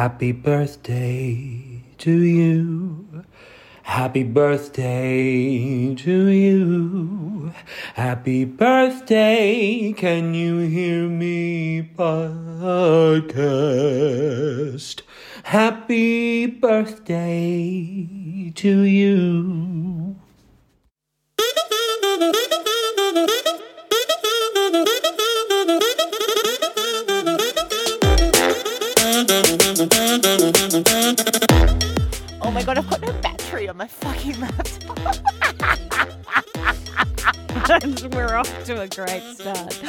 Happy birthday to you. Happy birthday to you. Happy birthday, can you hear me, podcast? Happy birthday to you. Oh my god, I've got no battery on my fucking laptop. We're off to a great start.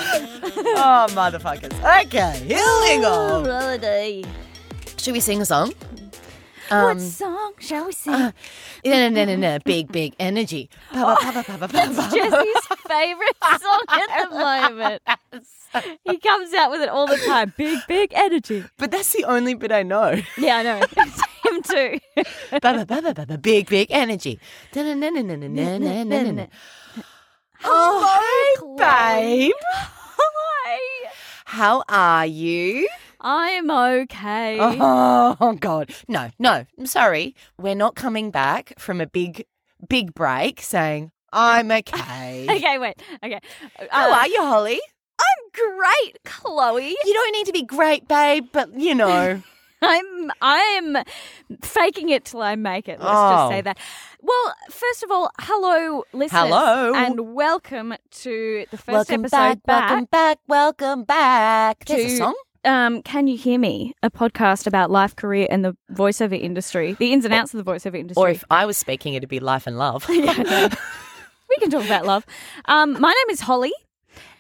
Oh, motherfuckers. Okay, here we go. Holiday. Should we sing a song? What song shall we sing? No. Big energy. That's Jesse's favourite song at the moment. He comes out with it all the time. Big energy. But that's the only bit I know. Yeah, I know. It's him too. Big energy. Hello, babe. Hi. How are you? I'm okay. Oh, God. No, I'm sorry. We're not coming back from a big break saying, I'm okay. Okay, wait. Okay. How are you, Holly? I'm great, Chloe. You don't need to be great, babe, but, you know. I'm faking it till I make it. Let's just say that. Well, first of all, hello, listeners. Hello. And welcome to the first episode back. Welcome back. There's a song? Can You Hear Me? A podcast about life, career, and the voiceover industry, the ins and outs of the voiceover industry. Or if I was speaking, it'd be life and love. Yeah, we can talk about love. My name is Holly.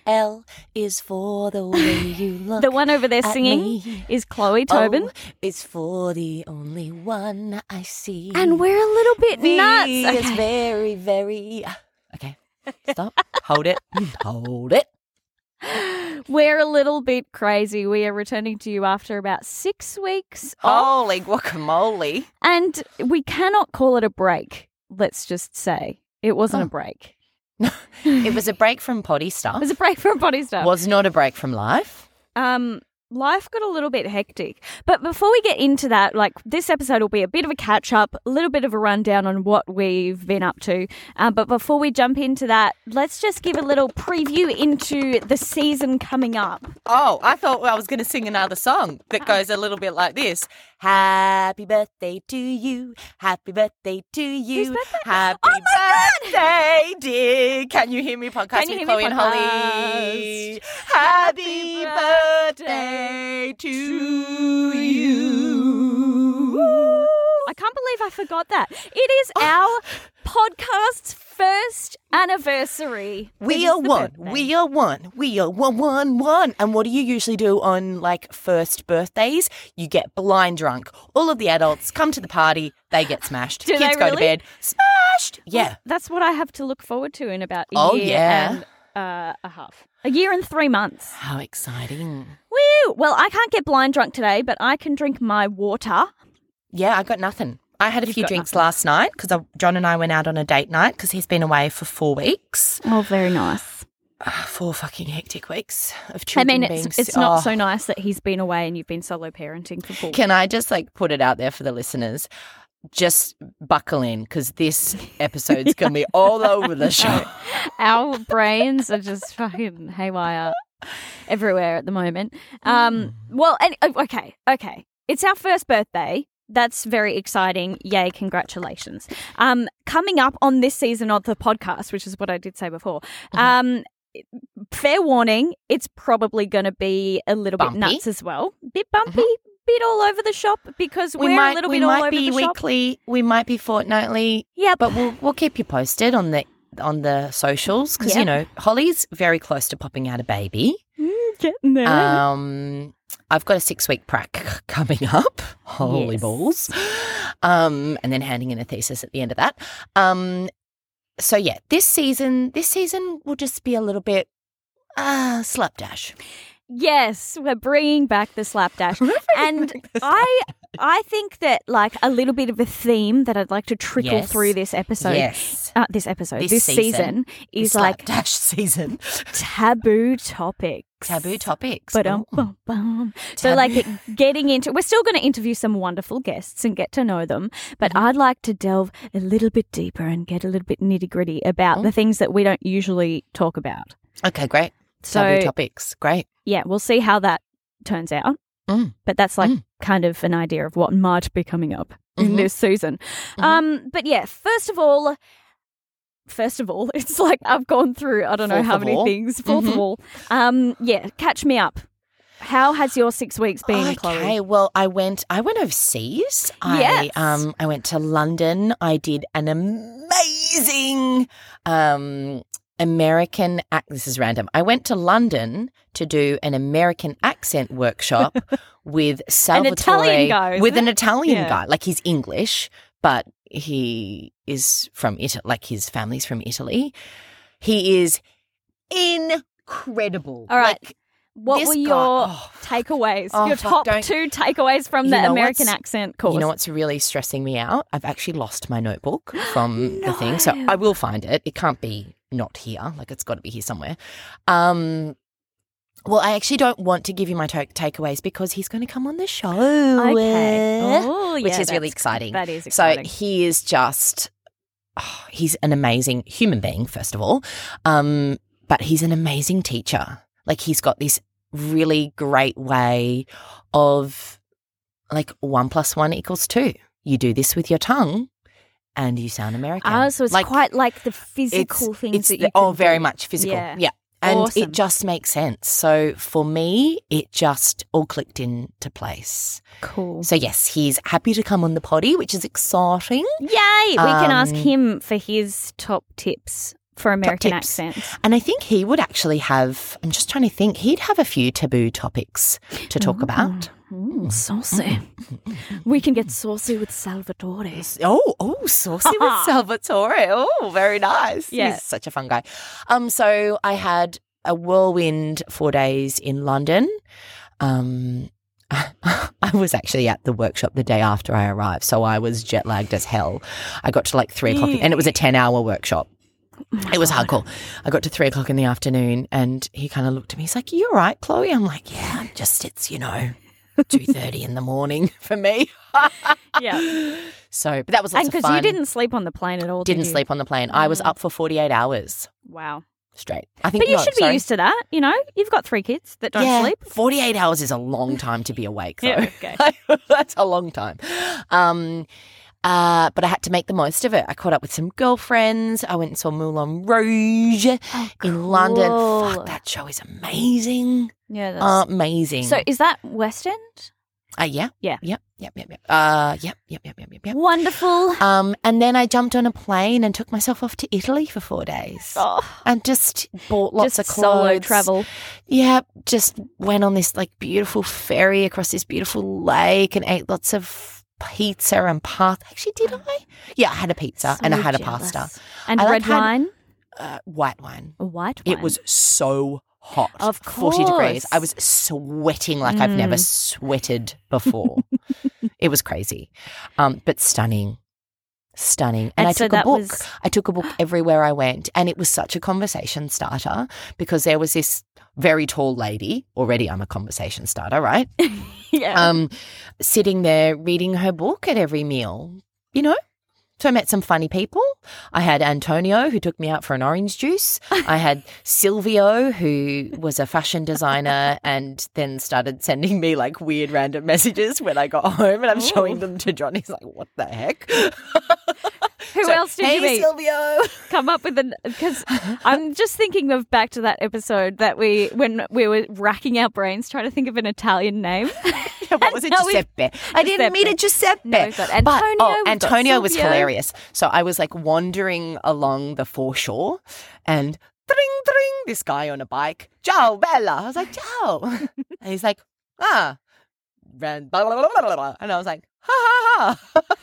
L is for the way you look. The one over there singing is Chloe Tobin. O is for the only one I see. And we're a little bit nuts. It's very, very. Okay, stop. Hold it. We're a little bit crazy. We are returning to you after about 6 weeks. Holy guacamole. And we cannot call it a break, let's just say. It wasn't a break. No, it was a break from potty stuff. Was not a break from life. Life got a little bit hectic. But before we get into that, like, this episode will be a bit of a catch-up, a little bit of a rundown on what we've been up to. But before we jump into that, let's just give a little preview into the season coming up. Oh, I thought I was going to sing another song that goes a little bit like this. Happy birthday to you. Happy birthday to you. Whose birthday? Happy birthday, dear. Can you hear me? Podcast with Chloe and Holly. Happy birthday to you. I can't believe I forgot that. It is our podcast's first anniversary. We are one. And what do you usually do on, like, first birthdays? You get blind drunk. All of the adults come to the party. They get smashed. Kids go to bed. Smashed. Yeah. Well, that's what I have to look forward to in about a year and a half. A year and 3 months. How exciting. Woo! Well, I can't get blind drunk today, but I can drink my water. Yeah, I got nothing. I had a few drinks last night because John and I went out on a date night because he's been away for 4 weeks. Oh, very nice. 4 fucking hectic weeks of children. I mean, it's not so nice that he's been away and you've been solo parenting for 4 weeks. Can I just, like, put it out there for the listeners? Just buckle in because this episode's going to be all over the show. Our brains are just fucking haywire everywhere at the moment. Well, and, okay. It's our first birthday. That's very exciting. Yay, congratulations. Coming up on this season of the podcast, which is what I did say before, fair warning, it's probably going to be a little bit nuts as well. Bit bumpy, bit all over the shop because we're a little bit all over the shop. We might be fortnightly. Yeah. But we'll keep you posted on the socials because, you know, Holly's very close to popping out a baby. Getting there. I've got a 6-week prac coming up. Holy balls. And then handing in a thesis at the end of that. So, yeah, this season will just be a little bit slapdash. Yes, we're bringing back the slapdash. And I think that, like, a little bit of a theme that I'd like to trickle through this episode. Yes. This season is, like, slapdash season. Taboo topics. Taboo topics. Ba-dum-bum-bum. So like getting into, we're still going to interview some wonderful guests and get to know them, but I'd like to delve a little bit deeper and get a little bit nitty gritty about the things that we don't usually talk about. Okay, great. So, taboo topics, great. Yeah, we'll see how that turns out. But that's like kind of an idea of what might be coming up in this season. But yeah, first of all, it's like I've gone through I don't know how many things. Fourth of all. Yeah, catch me up. How has your 6 weeks been, Chloe? Okay, well, I went overseas. Yes. I went to London. I did an amazing American – this is random. I went to London to do an American accent workshop with Salvatore. An Italian guy. With an Italian guy. Like he's English, but he is from Italy. Like his family's from Italy. He is incredible. All right. Like, what were your takeaways, your top two takeaways from the American accent course? You know what's really stressing me out? I've actually lost my notebook from the thing. So I will find it. It can't be not here. Like it's got to be here somewhere. Well, I actually don't want to give you my takeaways because he's going to come on the show. Okay. Which is really exciting. That is exciting. So he is just he's an amazing human being, first of all, but he's an amazing teacher. Like he's got this really great way of like 1 + 1 = 2. You do this with your tongue and you sound American. Oh, so it's like, quite like the physical things that you can do. Oh, very much physical. Yeah. And it just makes sense. So for me, it just all clicked into place. Cool. So, yes, he's happy to come on the potty, which is exciting. Yay! We can ask him for his top tips for American accents. And I think he would actually have, I'm just trying to think, he'd have a few taboo topics to talk about. Saucy. We can get saucy with Salvatore. Oh, saucy with Salvatore. Oh, very nice. Yeah. He's such a fun guy. So I had a whirlwind 4 days in London. I was actually at the workshop the day after I arrived, so I was jet lagged as hell. I got to like 3 o'clock and it was a 10-hour workshop. It was hardcore. I got to 3 o'clock in the afternoon and he kind of looked at me. He's like, you all right, Chloe? I'm like, yeah, it's, 2:30 in the morning for me. Yeah. So, but that was lots of fun. And because you didn't sleep on the plane at all, did you? Sleep on the plane. I was up for 48 hours. Wow. Straight. But you should be used to that, you know? You've got 3 kids that don't sleep. 48 hours is a long time to be awake, though. Yeah, okay. That's a long time. But I had to make the most of it. I caught up with some girlfriends. I went and saw Moulin Rouge in London. Fuck, that show is amazing. Yeah, that's amazing. So is that West End? Yeah. Yeah. Yep. Yep. Wonderful. And then I jumped on a plane and took myself off to Italy for 4 days. And just bought lots of clothes. Solo travel. Yeah. Just went on this like beautiful ferry across this beautiful lake and ate lots of pizza and pasta. Actually, did I? Yeah, I had a pizza and I had a pasta. And wine? White wine. White wine. It was so hot. Of course. 40 degrees. I was sweating like I've never sweated before. It was crazy. But stunning. Stunning. And I took a book. I took a book everywhere I went. And it was such a conversation starter because there was this very tall lady. Already I'm a conversation starter, right? Yeah. Sitting there reading her book at every meal, you know? So I met some funny people. I had Antonio, who took me out for an orange juice. I had Silvio, who was a fashion designer and then started sending me like weird random messages when I got home and I'm showing them to John. He's like, what the heck? Who else did you meet? Hey, Silvio. Come up with because I'm just thinking of back to that episode that when we were racking our brains trying to think of an Italian name. What was it? Giuseppe. I didn't meet a Giuseppe. No, Antonio. Antonio was hilarious. So I was like wandering along the foreshore and dring, dring, this guy on a bike. Ciao, Bella. I was like, ciao. And he's like, ran, blah, blah, blah, blah, blah. And I was like, ha, ha, ha.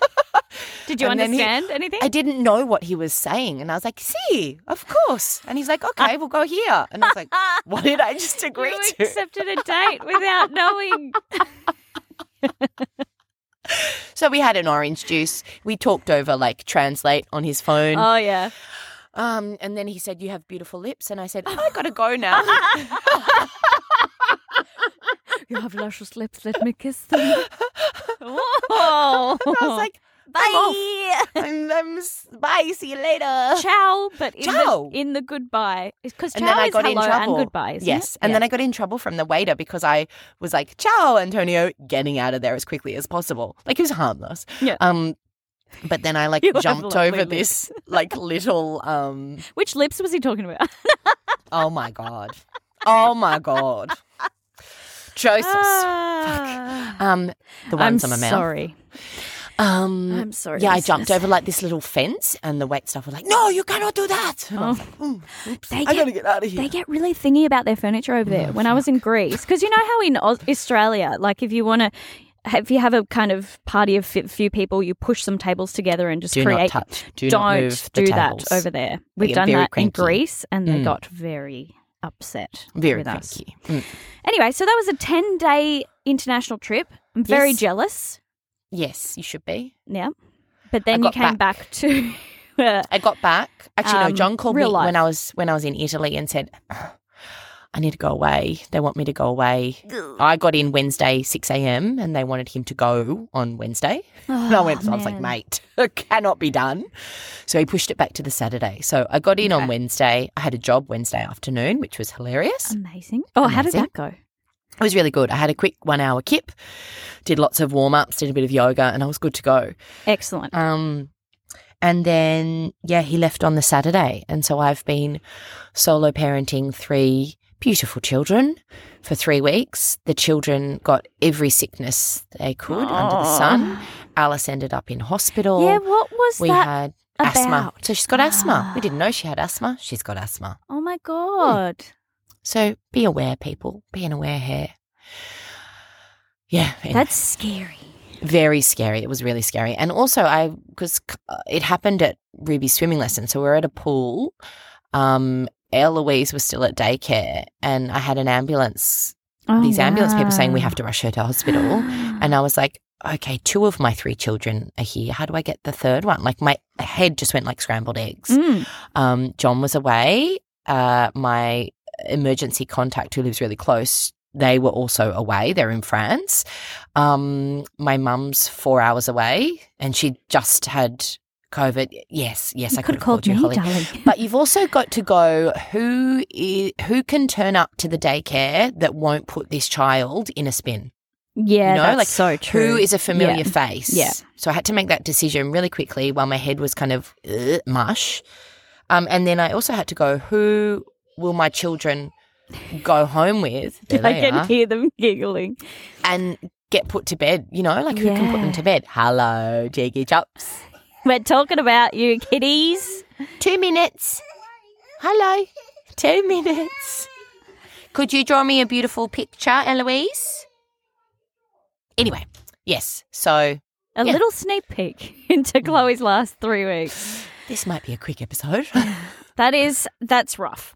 Did you understand anything? I didn't know what he was saying. And I was like, see, of course. And he's like, okay, we'll go here. And I was like, what did I just agree to? You accepted a date without knowing. So we had an orange juice. We talked over like translate on his phone. Oh, yeah. And then he said, you have beautiful lips. And I said, I got to go now. You have luscious lips. Let me kiss them. Oh. And I was like, bye. I'm bye. See you later. Ciao. But in the goodbye, because ciao is hello and goodbye. Isn't yes. It? And then I got in trouble from the waiter because I was like, ciao, Antonio, getting out of there as quickly as possible. Like, it was harmless. Yeah. But then I like jumped over this like little. Which lips was he talking about? Oh my god. Joseph's. Fuck. The ones I'm on my sorry. Mouth. I'm sorry. Yeah, I jumped over like this little fence, and the wait staff were like, "No, you cannot do that." And I was like, I gotta get out of here. They get really thingy about their furniture over there. When I was in Greece, because you know how in Australia, like if you have a kind of party of few people, you push some tables together and just create. Not touch. Don't move do that over there. We've done that cranky. In Greece, and they got very upset very with us. Anyway, so that was a 10-day international trip. I'm very jealous. Yes, you should be. Yeah. But then you came back to I got back. Actually, no, John called me when I was in Italy and said, I need to go away. They want me to go away. I got in Wednesday, 6 a.m., and they wanted him to go on Wednesday. Oh, and I went, so I was like, mate, it cannot be done. So he pushed it back to the Saturday. So I got in on Wednesday. I had a job Wednesday afternoon, which was hilarious. Amazing. Oh, how did that go? It was really good. I had a quick 1 hour kip, did lots of warm-ups, did a bit of yoga, and I was good to go. Excellent. And then, he left on the Saturday. And so I've been solo parenting three beautiful children for 3 weeks. The children got every sickness they could under the sun. Alice ended up in hospital. Yeah, what was we that? We had about? Asthma. So she's got asthma. We didn't know she had asthma. She's got asthma. Oh, my God. So be aware, people. Be an aware hair. Yeah. Anyway. That's scary. Very scary. It was really scary. And also because it happened at Ruby's swimming lesson. So we're at a pool. Eloise was still at daycare, and I had an ambulance, ambulance people saying we have to rush her to hospital. And I was like, okay, two of my three children are here. How do I get the third one? Like my head just went like scrambled eggs. John was away. My emergency contact who lives really close, they were also away. They're in France. My mum's 4 hours away, and she just had COVID, yes, I could have called you, darling. But you've also got to go, who can turn up to the daycare that won't put this child in a spin? Yeah, you know? That's like, so true. Who is a familiar face? Yeah. So I had to make that decision really quickly while my head was kind of mush. And then I also had to go, who will my children go home with? Hear them giggling. And get put to bed, you know, like who can put them to bed? Hello, Jiggy Chops. We're talking about you, kiddies. 2 minutes. Hello. 2 minutes. Could you draw me a beautiful picture, Eloise? Anyway, yes. So a little sneak peek into Chloe's last 3 weeks. This might be a quick episode. That's rough.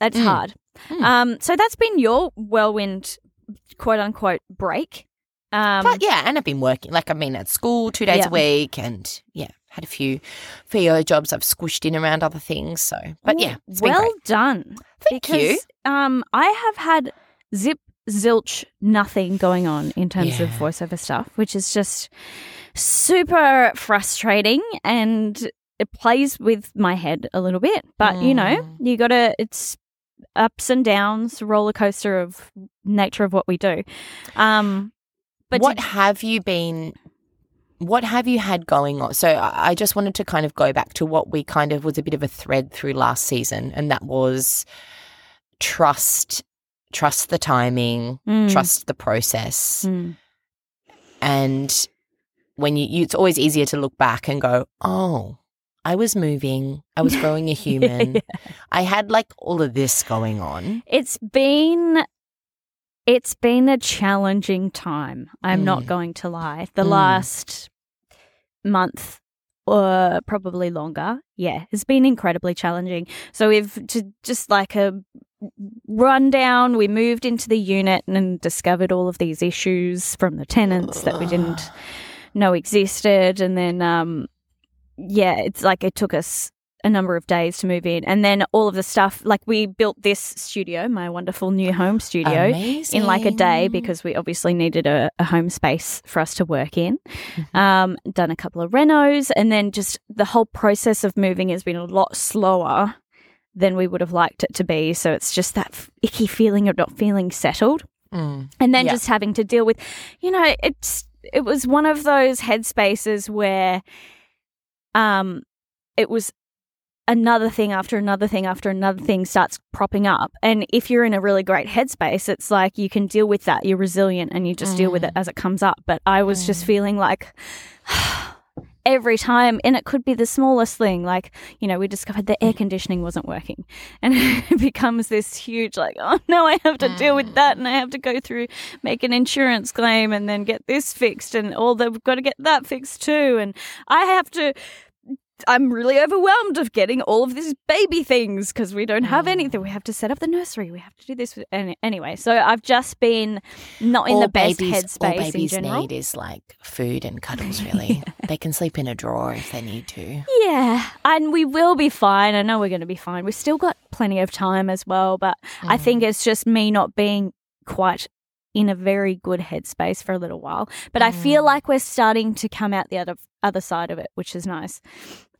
That's hard. So that's been your whirlwind, quote unquote, break. But and I've been working. Like, I've been at school 2 days a week and, had a few VO jobs I've squished in around other things. So, but, it's been great. Done. Thank you. I have had zip, zilch, nothing going on in terms of voiceover stuff, which is just super frustrating, and it plays with my head a little bit. But, you got to – it's ups and downs, roller coaster of nature of what we do. But what have you had going on? So I just wanted to kind of go back to what we kind of was a bit of a thread through last season, and that was trust the timing, trust the process. And when it's always easier to look back and go, oh, I was moving, I was growing a human. I had like all of this going on. It's been a challenging time, I'm not going to lie. The last month or probably longer, it's been incredibly challenging. So just like a rundown, we moved into the unit and discovered all of these issues from the tenants that we didn't know existed. And then, it took us a number of days to move in. And then all of the stuff, like we built this studio, my wonderful new home studio, amazing, in like a day because we obviously needed a home space for us to work in. Mm-hmm. Done a couple of renos, and then just the whole process of moving has been a lot slower than we would have liked it to be. So it's just that icky feeling of not feeling settled. Mm. And then just having to deal with, you know, it was one of those headspaces where it was another thing after another thing after another thing starts propping up. And if you're in a really great headspace, it's like you can deal with that. You're resilient and you just deal with it as it comes up. But I was just feeling like every time, and it could be the smallest thing, like, you know, we discovered the air conditioning wasn't working, and it becomes this huge like, oh no, I have to deal with that, and I have to go through, make an insurance claim, and then get this fixed, and all that, we've got to get that fixed too, and I'm really overwhelmed of getting all of these baby things because we don't have anything. We have to set up the nursery. We have to do this. And anyway, so I've just been not in all the best headspace. All babies in general need is like food and cuddles, really. Yeah. They can sleep in a drawer if they need to. Yeah, and we will be fine. I know we're going to be fine. We've still got plenty of time as well, but I think it's just me not being quite in a very good headspace for a little while. But I feel like we're starting to come out the other side of it, which is nice.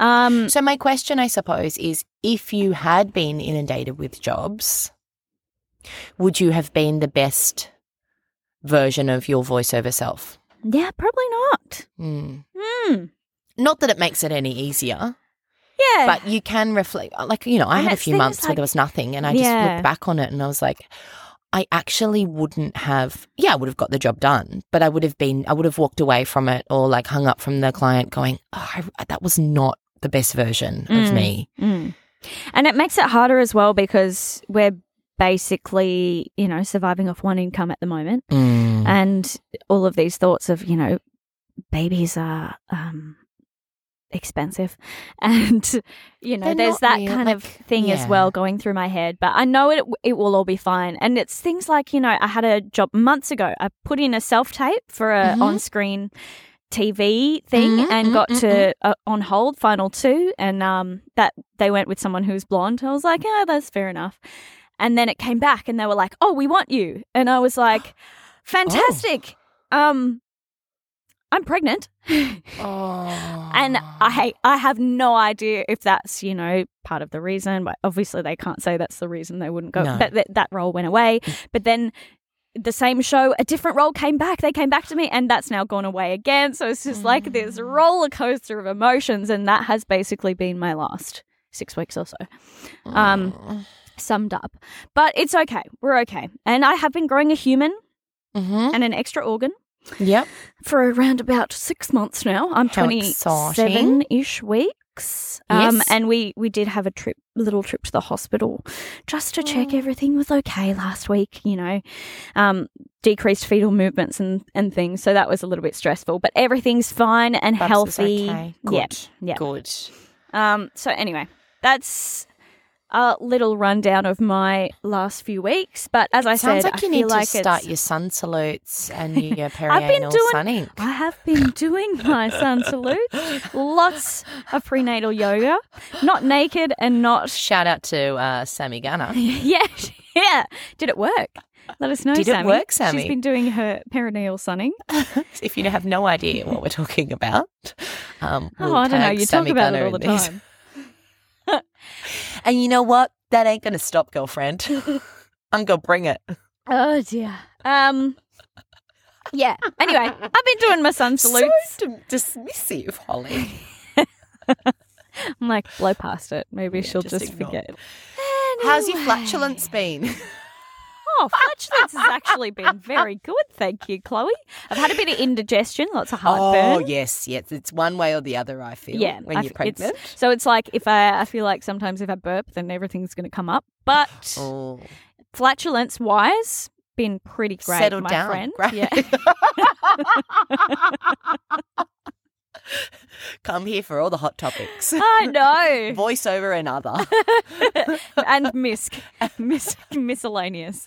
So my question, I suppose, is if you had been inundated with jobs, would you have been the best version of your voiceover self? Yeah, probably not. Mm. Mm. Not that it makes it any easier. Yeah. But you can reflect. Like, you know, I had a few months where there was nothing, and I just looked back on it and I was like, I actually wouldn't have, I would have got the job done, but I would have walked away from it or like hung up from the client going, oh, that was not the best version of me. Mm. And it makes it harder as well because we're basically, you know, surviving off one income at the moment. Mm. And all of these thoughts of, you know, babies are expensive, and you know, there's that kind of thing as well going through my head, but I know it will all be fine. And it's things like, you know, I had a job months ago, I put in a self-tape for a on-screen TV thing and got to On Hold Final 2, and that they went with someone who's blonde. I was like, yeah, that's fair enough. And then it came back and they were like, oh, we want you. And I was like, fantastic. I'm pregnant. And I have no idea if that's, you know, part of the reason. But obviously they can't say that's the reason, they wouldn't go. No. But that role went away. But then the same show, a different role came back. They came back to me and that's now gone away again. So it's just like this roller coaster of emotions, and that has basically been my last 6 weeks or so. Summed up. But it's okay. We're okay. And I have been growing a human and an extra organ. Yep. For around about 6 months now. I'm 27-ish weeks. Yes. And we did have a little trip to the hospital just to check everything was okay last week, you know, decreased fetal movements and things. So that was a little bit stressful, but everything's fine and Bubs healthy. Okay. Good. Yep. Good. So anyway, that's a little rundown of my last few weeks, but as I said, I feel like you need to start your sun salutes and your perianal sunning. I have been doing my sun salutes, lots of prenatal yoga, not naked and not. Shout out to Sammy Gunner. Yeah. Did it work? Let us know, Sammy. Did it work, Sammy? She's been doing her perineal sunning. If you have no idea what we're talking about, I don't know. You Sammy talk about Gunner it all the time. And you know what? That ain't going to stop, girlfriend. I'm going to bring it. Oh, dear. Yeah. Anyway, I've been doing my sun salutes. So dismissive, Holly. I'm like, blow past it. Maybe she'll just forget. Anyway. How's your flatulence been? Oh, flatulence has actually been very good, thank you, Chloe. I've had a bit of indigestion, lots of heartburn. Oh, yes. It's one way or the other, I feel, when you're pregnant. So it's like if I feel like sometimes if I burp, then everything's going to come up. But flatulence-wise, been pretty great, settled my down, friend. Right? Yeah. Come here for all the hot topics. I know. Voiceover and other. And miscellaneous.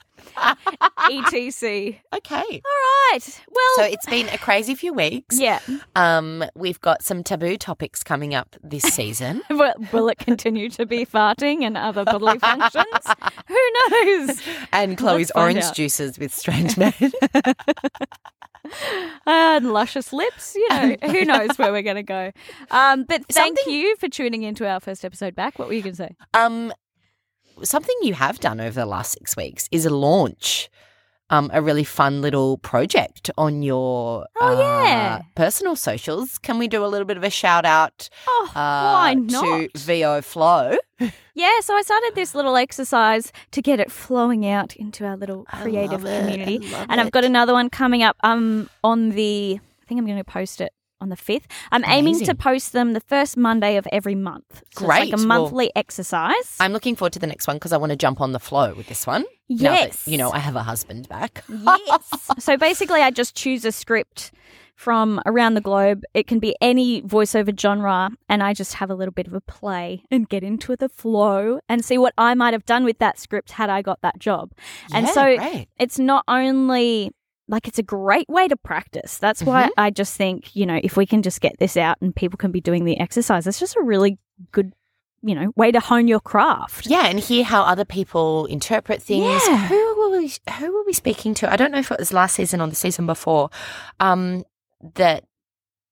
ETC. Okay. All right. Well, so it's been a crazy few weeks. Yeah. We've got some taboo topics coming up this season. Will it continue to be farting and other bodily functions? Who knows? And Chloe's orange juices with strange men. And luscious lips, you know, who knows where we're going to go. But thank you for tuning into our first episode back. What were you going to say? Something you have done over the last 6 weeks is launch a really fun little project on your personal socials. Can we do a little bit of a shout out why not? To VO Flow? Yeah, so I started this little exercise to get it flowing out into our little creative community. And I've got another one coming up I think I'm going to post it on the 5th. I'm aiming to post them the first Monday of every month. So great. It's like a monthly exercise. I'm looking forward to the next one because I want to jump on the flow with this one. Yes. Now that, I have a husband back. Yes. So basically I just choose a script from around the globe. It can be any voiceover genre and I just have a little bit of a play and get into the flow and see what I might have done with that script had I got that job. Yeah, and so it's not only... it's a great way to practice. That's why I just think, if we can just get this out and people can be doing the exercise, it's just a really good, way to hone your craft. Yeah, and hear how other people interpret things. Yeah. Who were we speaking to? I don't know if it was last season or the season before,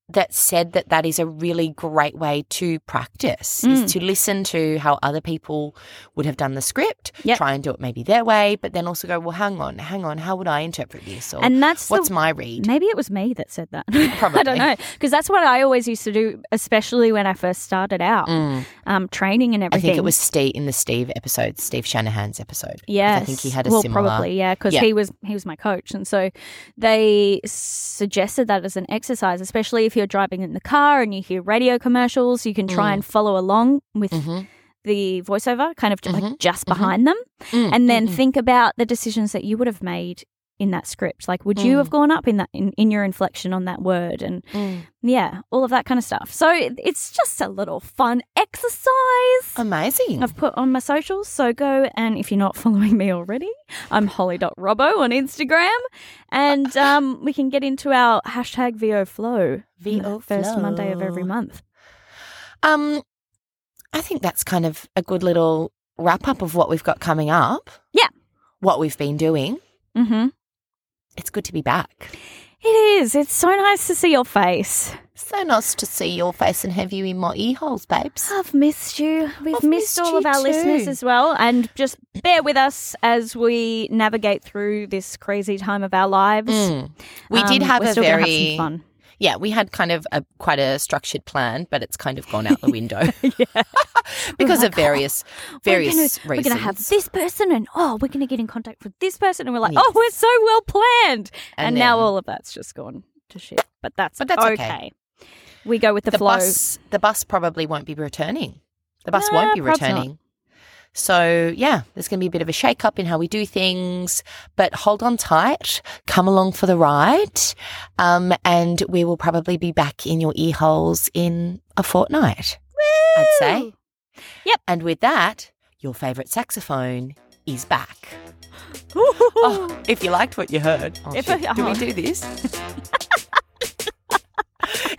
that said that is a really great way to practice, is to listen to how other people would have done the script, try and do it maybe their way, but then also go, well, hang on, how would I interpret this? Or and that's what's my read? Maybe it was me that said that. Probably. I don't know, because that's what I always used to do, especially when I first started out, training and everything. I think it was Steve Shanahan's episode. Yes. I think he had a similar. Well, probably, yeah, because he was my coach. And so they suggested that as an exercise, especially if you're driving in the car and you hear radio commercials, you can try and follow along with the voiceover kind of just behind them and then think about the decisions that you would have made in that script. Like, would you have gone up in that in your inflection on that word and all of that kind of stuff. So it's just a little fun exercise. Amazing. I've put on my socials, so go, and if you're not following me already, I'm holly.robbo on Instagram, and we can get into our hashtag VOFlow. VO first Monday of every month. I think that's kind of a good little wrap up of what we've got coming up. Yeah. What we've been doing. Mm-hmm. It's good to be back. It is. It's so nice to see your face. So nice to see your face and have you in my ear holes, babes. I've missed you. We've missed all of our listeners as well. And just bear with us as we navigate through this crazy time of our lives. We did have a very... fun. Yeah, we had kind of quite a structured plan, but it's kind of gone out the window. Because of various reasons. We're going to have this person and, we're going to get in contact with this person. And we're like, we're so well planned. And then, now all of that's just gone to shit. But that's okay. We go with the flow. The bus probably won't be returning. The bus won't be returning. Not. So, there's going to be a bit of a shake-up in how we do things, but hold on tight, come along for the ride, and we will probably be back in your ear holes in a fortnight, Woo! I'd say. Yep. And with that, your favourite saxophone is back. If you liked what you heard. Do we do this?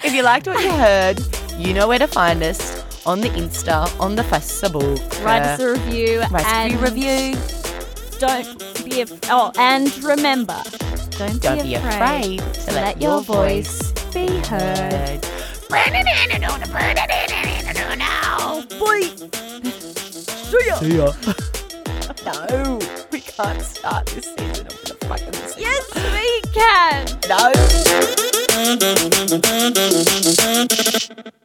If you liked what you heard, you know where to find us. On the Insta, on the Facebook. Write us a review. Don't be afraid. And remember, don't be afraid to let your voice be heard. Burn it in and on the burn it in and now. Boy. See ya. No, we can't start this season over the fucking season. Yes, we can. No.